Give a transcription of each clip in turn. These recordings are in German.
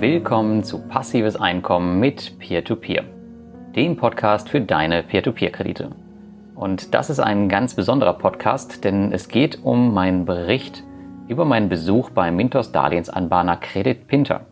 willkommen zu Passives Einkommen mit Peer-to-Peer, dem Podcast für deine Peer-to-Peer-Kredite. Und das ist ein ganz besonderer Podcast, denn es geht um meinen Bericht über meinen Besuch bei Mintos Darlehensanbahner Kredit Pintar.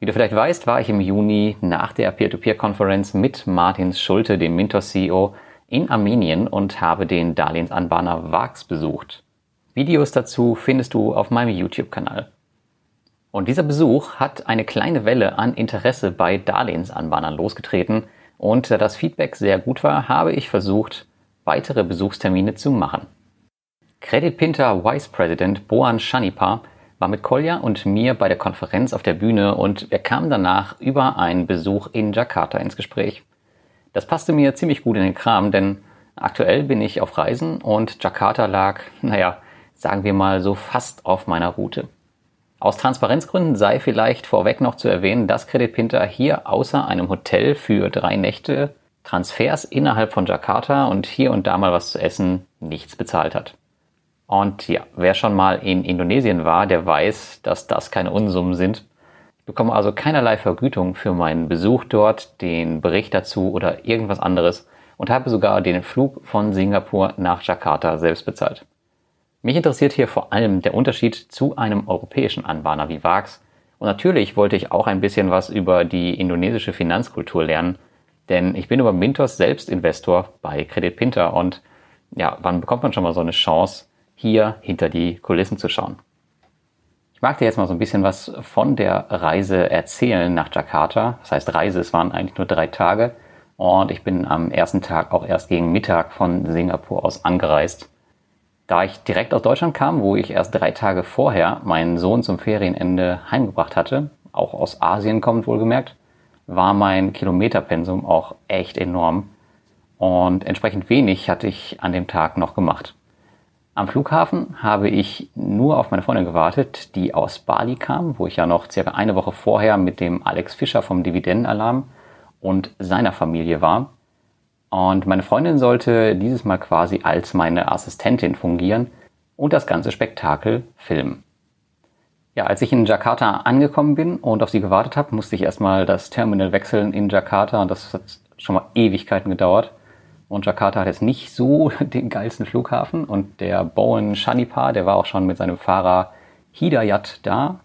Wie du vielleicht weißt, war ich im Juni nach der Peer-to-Peer-Konferenz mit Martins Schulte, dem Mintos-CEO, in Armenien und habe den Darlehensanbahner Varks besucht. Videos dazu findest du auf meinem YouTube-Kanal. Und dieser Besuch hat eine kleine Welle an Interesse bei Darlehensanbahnern losgetreten und da das Feedback sehr gut war, habe ich versucht, weitere Besuchstermine zu machen. Kredit Pintar Vice President Bowen Sianipar war mit Kolja und mir bei der Konferenz auf der Bühne und wir kamen danach über einen Besuch in Jakarta ins Gespräch. Das passte mir ziemlich gut in den Kram, denn aktuell bin ich auf Reisen und Jakarta lag, sagen wir mal so fast auf meiner Route. Aus Transparenzgründen sei vielleicht vorweg noch zu erwähnen, dass Kredit Pintar hier außer einem Hotel für 3 Nächte, Transfers innerhalb von Jakarta und hier und da mal was zu essen nichts bezahlt hat. Und ja, wer schon mal in Indonesien war, der weiß, dass das keine Unsummen sind. Ich bekomme also keinerlei Vergütung für meinen Besuch dort, den Bericht dazu oder irgendwas anderes und habe sogar den Flug von Singapur nach Jakarta selbst bezahlt. Mich interessiert hier vor allem der Unterschied zu einem europäischen Anbahner wie Varks. Und natürlich wollte ich auch ein bisschen was über die indonesische Finanzkultur lernen, denn ich bin über Mintos selbst Investor bei Kredit Pintar und ja, wann bekommt man schon mal so eine Chance, hier hinter die Kulissen zu schauen? Ich mag dir jetzt mal so ein bisschen was von der Reise erzählen nach Jakarta. Das heißt Reise, es waren eigentlich nur 3 Tage und ich bin am ersten Tag auch erst gegen Mittag von Singapur aus angereist. Da ich direkt aus Deutschland kam, wo ich erst 3 Tage vorher meinen Sohn zum Ferienende heimgebracht hatte, auch aus Asien kommend wohlgemerkt, war mein Kilometerpensum auch echt enorm und entsprechend wenig hatte ich an dem Tag noch gemacht. Am Flughafen habe ich nur auf meine Freundin gewartet, die aus Bali kam, wo ich ja noch circa 1 Woche vorher mit dem Alex Fischer vom Dividendenalarm und seiner Familie war. Und meine Freundin sollte dieses Mal quasi als meine Assistentin fungieren und das ganze Spektakel filmen. Ja, als ich in Jakarta angekommen bin und auf sie gewartet habe, musste ich erstmal das Terminal wechseln in Jakarta und das hat schon mal Ewigkeiten gedauert. Und Jakarta hat jetzt nicht so den geilsten Flughafen und der Bowen Sianipar, der war auch schon mit seinem Fahrer Hidayat da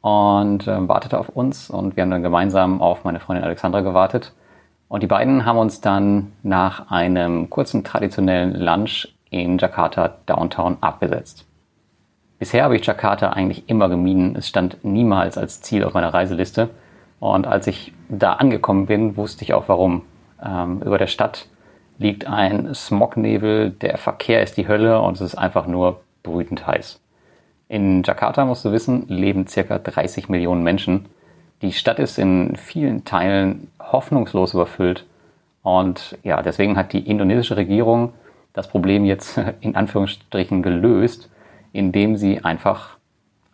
und wartete auf uns und wir haben dann gemeinsam auf meine Freundin Alexandra gewartet. Und die beiden haben uns dann nach einem kurzen traditionellen Lunch in Jakarta Downtown abgesetzt. Bisher habe ich Jakarta eigentlich immer gemieden. Es stand niemals als Ziel auf meiner Reiseliste. Und als ich da angekommen bin, wusste ich auch warum. Über der Stadt liegt ein Smognebel, der Verkehr ist die Hölle und es ist einfach nur brütend heiß. In Jakarta, musst du wissen, leben ca. 30 Millionen Menschen. Die Stadt ist in vielen Teilen hoffnungslos überfüllt und ja, deswegen hat die indonesische Regierung das Problem jetzt in Anführungsstrichen gelöst, indem sie einfach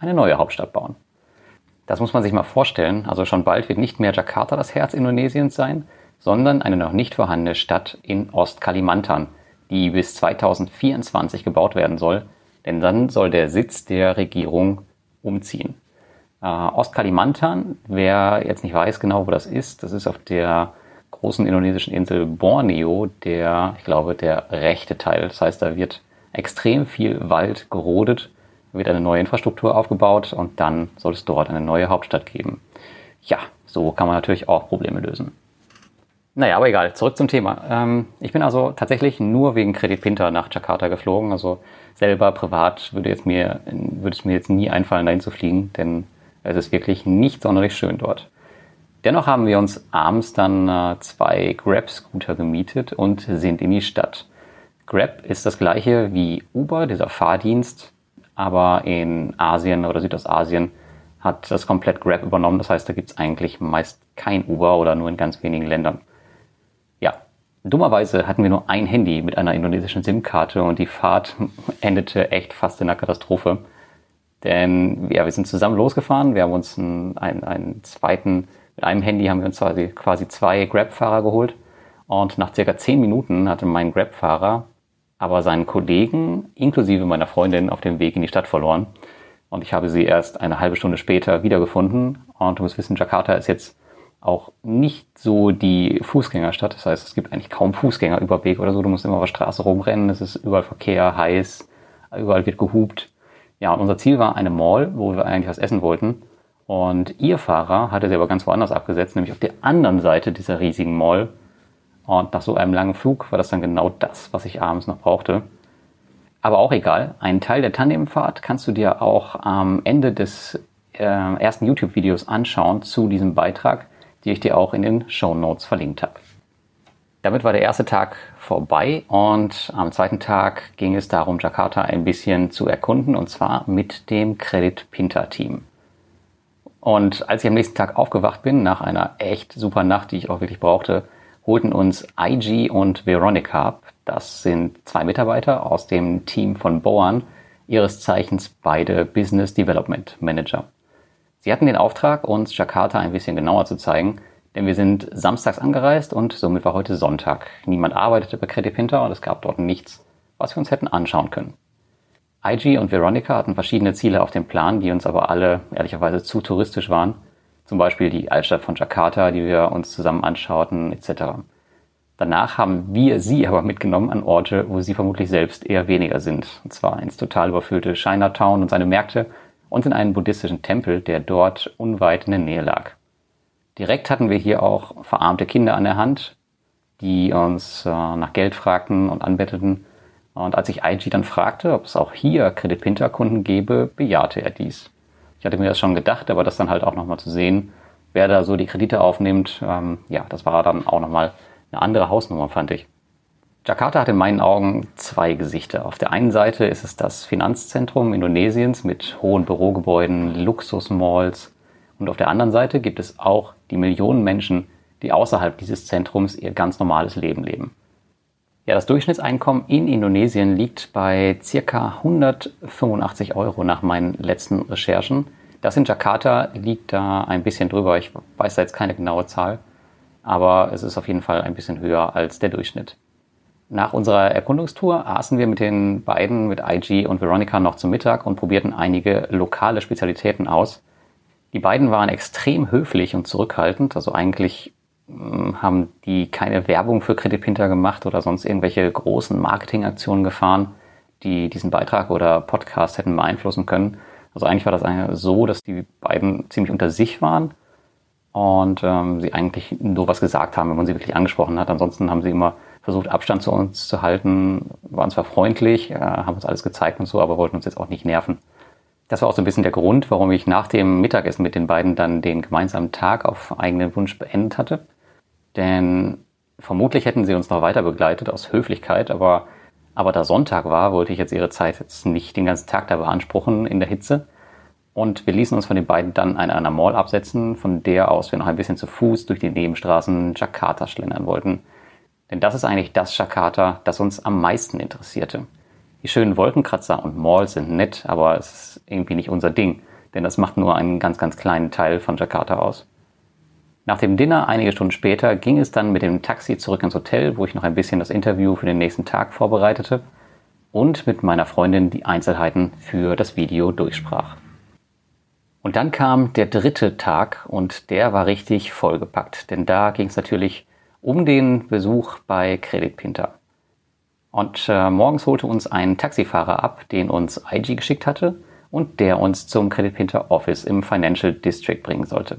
eine neue Hauptstadt bauen. Das muss man sich mal vorstellen, also schon bald wird nicht mehr Jakarta das Herz Indonesiens sein, sondern eine noch nicht vorhandene Stadt in Ostkalimantan, die bis 2024 gebaut werden soll, denn dann soll der Sitz der Regierung umziehen. Ostkalimantan, wer jetzt nicht weiß genau, wo das ist auf der großen indonesischen Insel Borneo, der rechte Teil. Das heißt, da wird extrem viel Wald gerodet, wird eine neue Infrastruktur aufgebaut und dann soll es dort eine neue Hauptstadt geben. Ja, so kann man natürlich auch Probleme lösen. Aber egal, zurück zum Thema. Ich bin also tatsächlich nur wegen Kredit Pintar nach Jakarta geflogen, also selber privat würde es mir jetzt nie einfallen, dahin zu fliegen, denn es ist wirklich nicht sonderlich schön dort. Dennoch haben wir uns abends dann 2 Grab-Scooter gemietet und sind in die Stadt. Grab ist das gleiche wie Uber, dieser Fahrdienst, aber in Asien oder Südostasien hat das komplett Grab übernommen. Das heißt, da gibt es eigentlich meist kein Uber oder nur in ganz wenigen Ländern. Ja, dummerweise hatten wir nur ein Handy mit einer indonesischen SIM-Karte und die Fahrt endete echt fast in einer Katastrophe. Denn ja, wir sind zusammen losgefahren, wir haben uns einen zweiten, mit einem Handy haben wir uns quasi 2 Grab-Fahrer geholt und nach circa 10 Minuten hatte mein Grab-Fahrer aber seinen Kollegen inklusive meiner Freundin auf dem Weg in die Stadt verloren Und ich habe sie erst eine halbe Stunde später wiedergefunden. Und du musst wissen, Jakarta ist jetzt auch nicht so die Fußgängerstadt. Das heißt, es gibt eigentlich kaum Fußgänger über Weg oder so. Du musst immer auf der Straße rumrennen. Es ist überall Verkehr, heiß, überall wird gehupt. Ja, und unser Ziel war eine Mall, wo wir eigentlich was essen wollten. Und ihr Fahrer hatte sie aber ganz woanders abgesetzt, nämlich auf der anderen Seite dieser riesigen Mall. Und nach so einem langen Flug war das dann genau das, was ich abends noch brauchte. Aber auch egal, einen Teil der Tandemfahrt kannst du dir auch am Ende des ersten YouTube-Videos anschauen zu diesem Beitrag, die ich dir auch in den Shownotes verlinkt habe. Damit war der erste Tag vorbei und am zweiten Tag ging es darum, Jakarta ein bisschen zu erkunden, und zwar mit dem Kredit Pintar Team. Und als ich am nächsten Tag aufgewacht bin, nach einer echt super Nacht, die ich auch wirklich brauchte, holten uns IG und Veronica ab. Das sind zwei Mitarbeiter aus dem Team von Bowen, ihres Zeichens beide Business Development Manager. Sie hatten den Auftrag, uns Jakarta ein bisschen genauer zu zeigen, denn wir sind samstags angereist und somit war heute Sonntag. Niemand arbeitete bei Kredit Pintar und es gab dort nichts, was wir uns hätten anschauen können. IG und Veronica hatten verschiedene Ziele auf dem Plan, die uns aber alle ehrlicherweise zu touristisch waren. Zum Beispiel die Altstadt von Jakarta, die wir uns zusammen anschauten, etc. Danach haben wir sie aber mitgenommen an Orte, wo sie vermutlich selbst eher weniger sind. Und zwar ins total überfüllte Chinatown und seine Märkte und in einen buddhistischen Tempel, der dort unweit in der Nähe lag. Direkt hatten wir hier auch verarmte Kinder an der Hand, die uns nach Geld fragten und anbettelten. Und als ich IG dann fragte, ob es auch hier Kredit Pintar Kunden gäbe, bejahte er dies. Ich hatte mir das schon gedacht, aber das dann halt auch nochmal zu sehen, wer da so die Kredite aufnimmt, ja, das war dann auch nochmal eine andere Hausnummer, fand ich. Jakarta hat in meinen Augen zwei Gesichter. Auf der einen Seite ist es das Finanzzentrum Indonesiens mit hohen Bürogebäuden, Luxusmalls. Und auf der anderen Seite gibt es auch die Millionen Menschen, die außerhalb dieses Zentrums ihr ganz normales Leben leben. Ja, das Durchschnittseinkommen in Indonesien liegt bei ca. 185 € nach meinen letzten Recherchen. Das in Jakarta liegt da ein bisschen drüber. Ich weiß da jetzt keine genaue Zahl, aber es ist auf jeden Fall ein bisschen höher als der Durchschnitt. Nach unserer Erkundungstour aßen wir mit den beiden, mit IG und Veronica, noch zum Mittag und probierten einige lokale Spezialitäten aus. Die beiden waren extrem höflich und zurückhaltend, also eigentlich haben die keine Werbung für Kredit Pintar gemacht oder sonst irgendwelche großen Marketingaktionen gefahren, die diesen Beitrag oder Podcast hätten beeinflussen können. Also eigentlich war das so, dass die beiden ziemlich unter sich waren und sie eigentlich nur was gesagt haben, wenn man sie wirklich angesprochen hat. Ansonsten haben sie immer versucht, Abstand zu uns zu halten, waren zwar freundlich, haben uns alles gezeigt und so, aber wollten uns jetzt auch nicht nerven. Das war auch so ein bisschen der Grund, warum ich nach dem Mittagessen mit den beiden dann den gemeinsamen Tag auf eigenen Wunsch beendet hatte. Denn vermutlich hätten sie uns noch weiter begleitet aus Höflichkeit, aber da Sonntag war, wollte ich jetzt ihre Zeit jetzt nicht den ganzen Tag da beanspruchen in der Hitze. Und wir ließen uns von den beiden dann an einer Mall absetzen, von der aus wir noch ein bisschen zu Fuß durch die Nebenstraßen Jakarta schlendern wollten. Denn das ist eigentlich das Jakarta, das uns am meisten interessierte. Die schönen Wolkenkratzer und Malls sind nett, aber es ist irgendwie nicht unser Ding, denn das macht nur einen ganz, ganz kleinen Teil von Jakarta aus. Nach dem Dinner, einige Stunden später, ging es dann mit dem Taxi zurück ins Hotel, wo ich noch ein bisschen das Interview für den nächsten Tag vorbereitete und mit meiner Freundin die Einzelheiten für das Video durchsprach. Und dann kam der dritte Tag und der war richtig vollgepackt, denn da ging es natürlich um den Besuch bei Kredit Pintar. Und morgens holte uns ein Taxifahrer ab, den uns IG geschickt hatte und der uns zum Kredit Pintar Office im Financial District bringen sollte.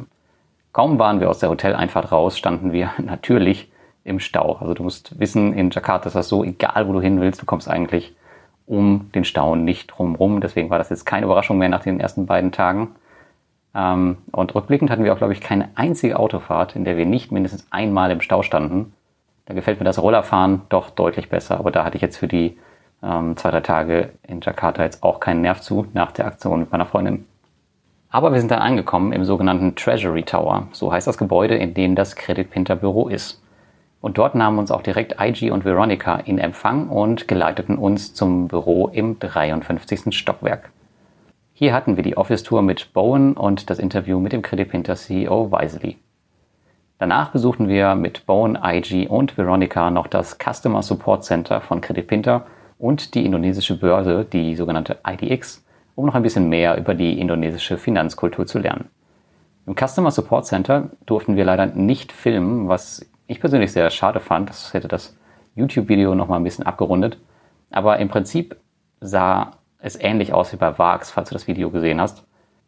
Kaum waren wir aus der Hoteleinfahrt raus, standen wir natürlich im Stau. Also du musst wissen, in Jakarta ist das so, egal wo du hin willst, du kommst eigentlich um den Stau nicht drumherum. Deswegen war das jetzt keine Überraschung mehr nach den ersten beiden Tagen. Und rückblickend hatten wir auch, glaube ich, keine einzige Autofahrt, in der wir nicht mindestens einmal im Stau standen. Da gefällt mir das Rollerfahren doch deutlich besser. Aber da hatte ich jetzt für die 2-3 Tage in Jakarta jetzt auch keinen Nerv zu, nach der Aktion mit meiner Freundin. Aber wir sind dann angekommen im sogenannten Treasury Tower, so heißt das Gebäude, in dem das Kredit Pintar Büro ist. Und dort nahmen uns auch direkt IG und Veronica in Empfang und geleiteten uns zum Büro im 53. Stockwerk. Hier hatten wir die Office-Tour mit Bowen und das Interview mit dem Kredit Pintar CEO Wiseley. Danach besuchten wir mit Bowen, IG und Veronica noch das Customer Support Center von Kredit Pintar und die indonesische Börse, die sogenannte IDX, um noch ein bisschen mehr über die indonesische Finanzkultur zu lernen. Im Customer Support Center durften wir leider nicht filmen, was ich persönlich sehr schade fand. Das hätte das YouTube-Video nochmal ein bisschen abgerundet. Aber im Prinzip sah es ähnlich aus wie bei Varks, falls du das Video gesehen hast.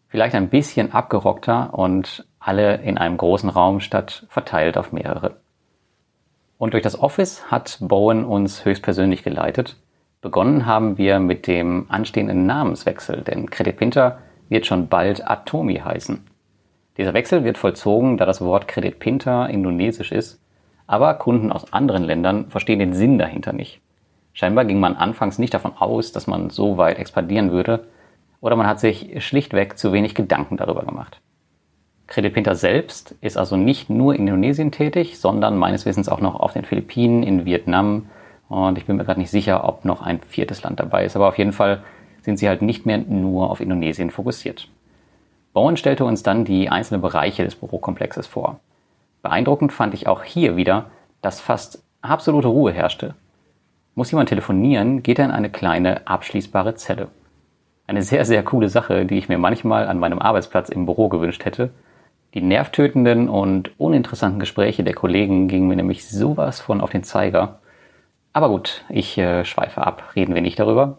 Vielleicht ein bisschen abgerockter und alle in einem großen Raum statt verteilt auf mehrere. Und durch das Office hat Bowen uns höchstpersönlich geleitet. Begonnen haben wir mit dem anstehenden Namenswechsel, denn Kredit Pintar wird schon bald Atomi heißen. Dieser Wechsel wird vollzogen, da das Wort Kredit Pintar indonesisch ist, aber Kunden aus anderen Ländern verstehen den Sinn dahinter nicht. Scheinbar ging man anfangs nicht davon aus, dass man so weit expandieren würde, oder man hat sich schlichtweg zu wenig Gedanken darüber gemacht. Kredit Pintar selbst ist also nicht nur in Indonesien tätig, sondern meines Wissens auch noch auf den Philippinen, in Vietnam, und ich bin mir gerade nicht sicher, ob noch ein viertes Land dabei ist, aber auf jeden Fall sind sie halt nicht mehr nur auf Indonesien fokussiert. Bowen stellte uns dann die einzelnen Bereiche des Bürokomplexes vor. Beeindruckend fand ich auch hier wieder, dass fast absolute Ruhe herrschte. Muss jemand telefonieren, geht er in eine kleine abschließbare Zelle. Eine sehr, sehr coole Sache, die ich mir manchmal an meinem Arbeitsplatz im Büro gewünscht hätte. Die nervtötenden und uninteressanten Gespräche der Kollegen gingen mir nämlich sowas von auf den Zeiger. Aber gut, ich schweife ab, reden wir nicht darüber.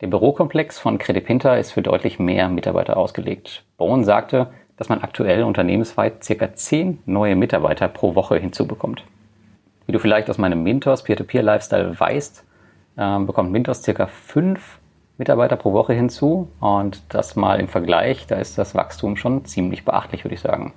Der Bürokomplex von Kredit Pintar ist für deutlich mehr Mitarbeiter ausgelegt. Bowen sagte, dass man aktuell unternehmensweit ca. 10 neue Mitarbeiter pro Woche hinzubekommt. Wie du vielleicht aus meinem Mintos Peer-to-Peer-Lifestyle weißt, bekommt Mintos ca. 5 Mitarbeiter pro Woche hinzu, und das mal im Vergleich, da ist das Wachstum schon ziemlich beachtlich, würde ich sagen.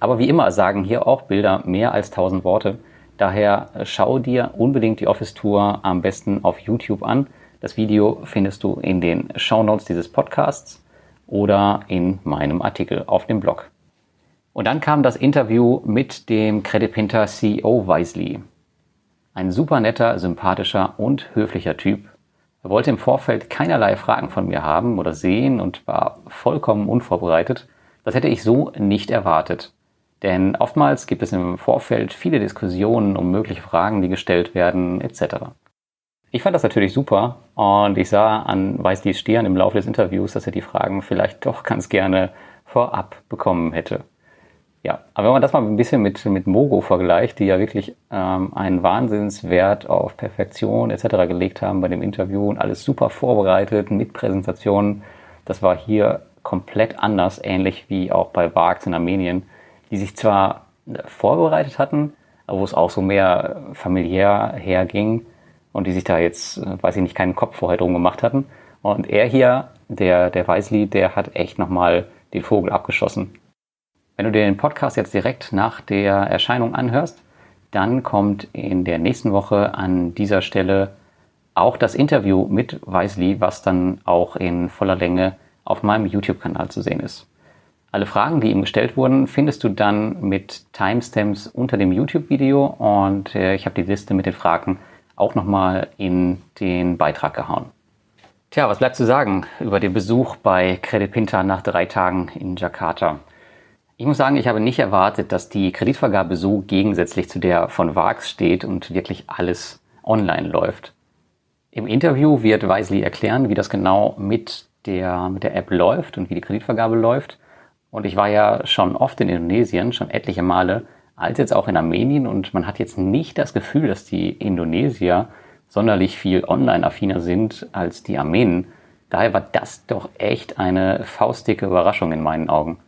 Aber wie immer sagen hier auch Bilder mehr als 1000 Worte, daher schau dir unbedingt die Office-Tour am besten auf YouTube an. Das Video findest du in den Shownotes dieses Podcasts oder in meinem Artikel auf dem Blog. Und dann kam das Interview mit dem Kredit Pintar CEO Wiseley. Ein super netter, sympathischer und höflicher Typ. Er wollte im Vorfeld keinerlei Fragen von mir haben oder sehen und war vollkommen unvorbereitet. Das hätte ich so nicht erwartet. Denn oftmals gibt es im Vorfeld viele Diskussionen um mögliche Fragen, die gestellt werden, etc. Ich fand das natürlich super und ich sah an Wiseley's Stirn im Laufe des Interviews, dass er die Fragen vielleicht doch ganz gerne vorab bekommen hätte. Ja, aber wenn man das mal ein bisschen mit Mogo vergleicht, die ja wirklich einen Wahnsinnswert auf Perfektion etc. gelegt haben bei dem Interview und alles super vorbereitet mit Präsentationen, das war hier komplett anders, ähnlich wie auch bei Varks in Armenien, die sich zwar vorbereitet hatten, aber wo es auch so mehr familiär herging und die sich da jetzt, weiß ich nicht, keinen Kopf vorher drum gemacht hatten. Und er hier, der Wiseley, der hat echt nochmal den Vogel abgeschossen. Wenn du dir den Podcast jetzt direkt nach der Erscheinung anhörst, dann kommt in der nächsten Woche an dieser Stelle auch das Interview mit Wiseley, was dann auch in voller Länge auf meinem YouTube-Kanal zu sehen ist. Alle Fragen, die ihm gestellt wurden, findest du dann mit Timestamps unter dem YouTube-Video, und ich habe die Liste mit den Fragen auch nochmal in den Beitrag gehauen. Tja, was bleibt zu sagen über den Besuch bei Kredit Pintar nach 3 Tagen in Jakarta? Ich muss sagen, ich habe nicht erwartet, dass die Kreditvergabe so gegensätzlich zu der von Varks steht und wirklich alles online läuft. Im Interview wird Wiseley erklären, wie das genau mit der App läuft und wie die Kreditvergabe läuft. Und ich war ja schon oft in Indonesien, schon etliche Male, als jetzt auch in Armenien, und man hat jetzt nicht das Gefühl, dass die Indonesier sonderlich viel online-affiner sind als die Armenen. Daher war das doch echt eine faustdicke Überraschung in meinen Augen.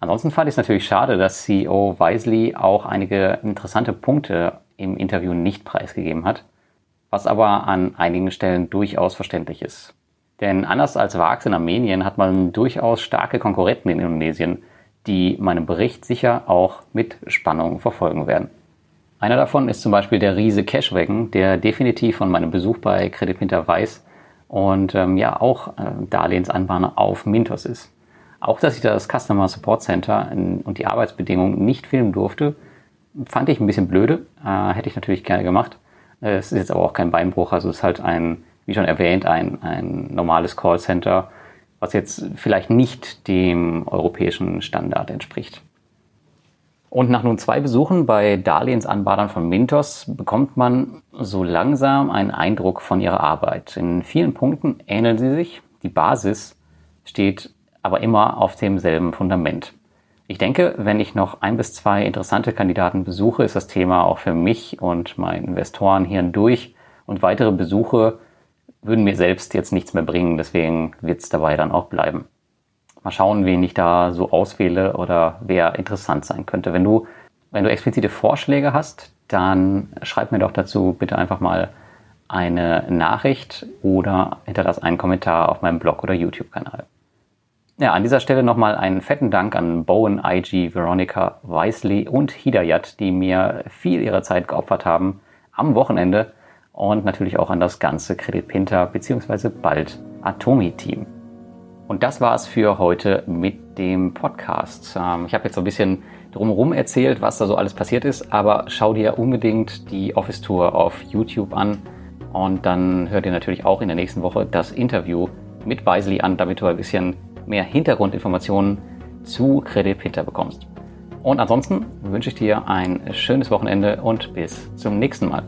Ansonsten fand ich es natürlich schade, dass CEO Wiseley auch einige interessante Punkte im Interview nicht preisgegeben hat, was aber an einigen Stellen durchaus verständlich ist. Denn anders als Varks in Armenien hat man durchaus starke Konkurrenten in Indonesien, die meinen Bericht sicher auch mit Spannung verfolgen werden. Einer davon ist zum Beispiel der Riese Cashwagon, der definitiv von meinem Besuch bei Kredit Pintar weiß und ja auch Darlehensanbahner auf Mintos ist. Auch, dass ich das Customer Support Center und die Arbeitsbedingungen nicht filmen durfte, fand ich ein bisschen blöde. Hätte ich natürlich gerne gemacht. Es ist jetzt aber auch kein Beinbruch. Also es ist halt ein, wie schon erwähnt, ein normales Callcenter, was jetzt vielleicht nicht dem europäischen Standard entspricht. Und nach nun 2 Besuchen bei Darlehensanbahnern von Mintos bekommt man so langsam einen Eindruck von ihrer Arbeit. In vielen Punkten ähneln sie sich. Die Basis steht aber immer auf demselben Fundament. Ich denke, wenn ich noch 1 bis 2 interessante Kandidaten besuche, ist das Thema auch für mich und meinen Investoren hindurch. Und weitere Besuche würden mir selbst jetzt nichts mehr bringen. Deswegen wird es dabei dann auch bleiben. Mal schauen, wen ich da so auswähle oder wer interessant sein könnte. Wenn du explizite Vorschläge hast, dann schreib mir doch dazu bitte einfach mal eine Nachricht oder hinterlass einen Kommentar auf meinem Blog oder YouTube-Kanal. Ja, an dieser Stelle nochmal einen fetten Dank an Bowen, IG, Veronica, Wiseley und Hidayat, die mir viel ihrer Zeit geopfert haben am Wochenende und natürlich auch an das ganze Kredit Pintar bzw. bald Atomi-Team. Und das war's für heute mit dem Podcast. Ich habe jetzt so ein bisschen drumherum erzählt, was da so alles passiert ist, aber schau dir unbedingt die Office-Tour auf YouTube an und dann hör dir natürlich auch in der nächsten Woche das Interview mit Wiseley an, damit du ein bisschen mehr Hintergrundinformationen zu Kredit Pintar bekommst. Und ansonsten wünsche ich dir ein schönes Wochenende und bis zum nächsten Mal.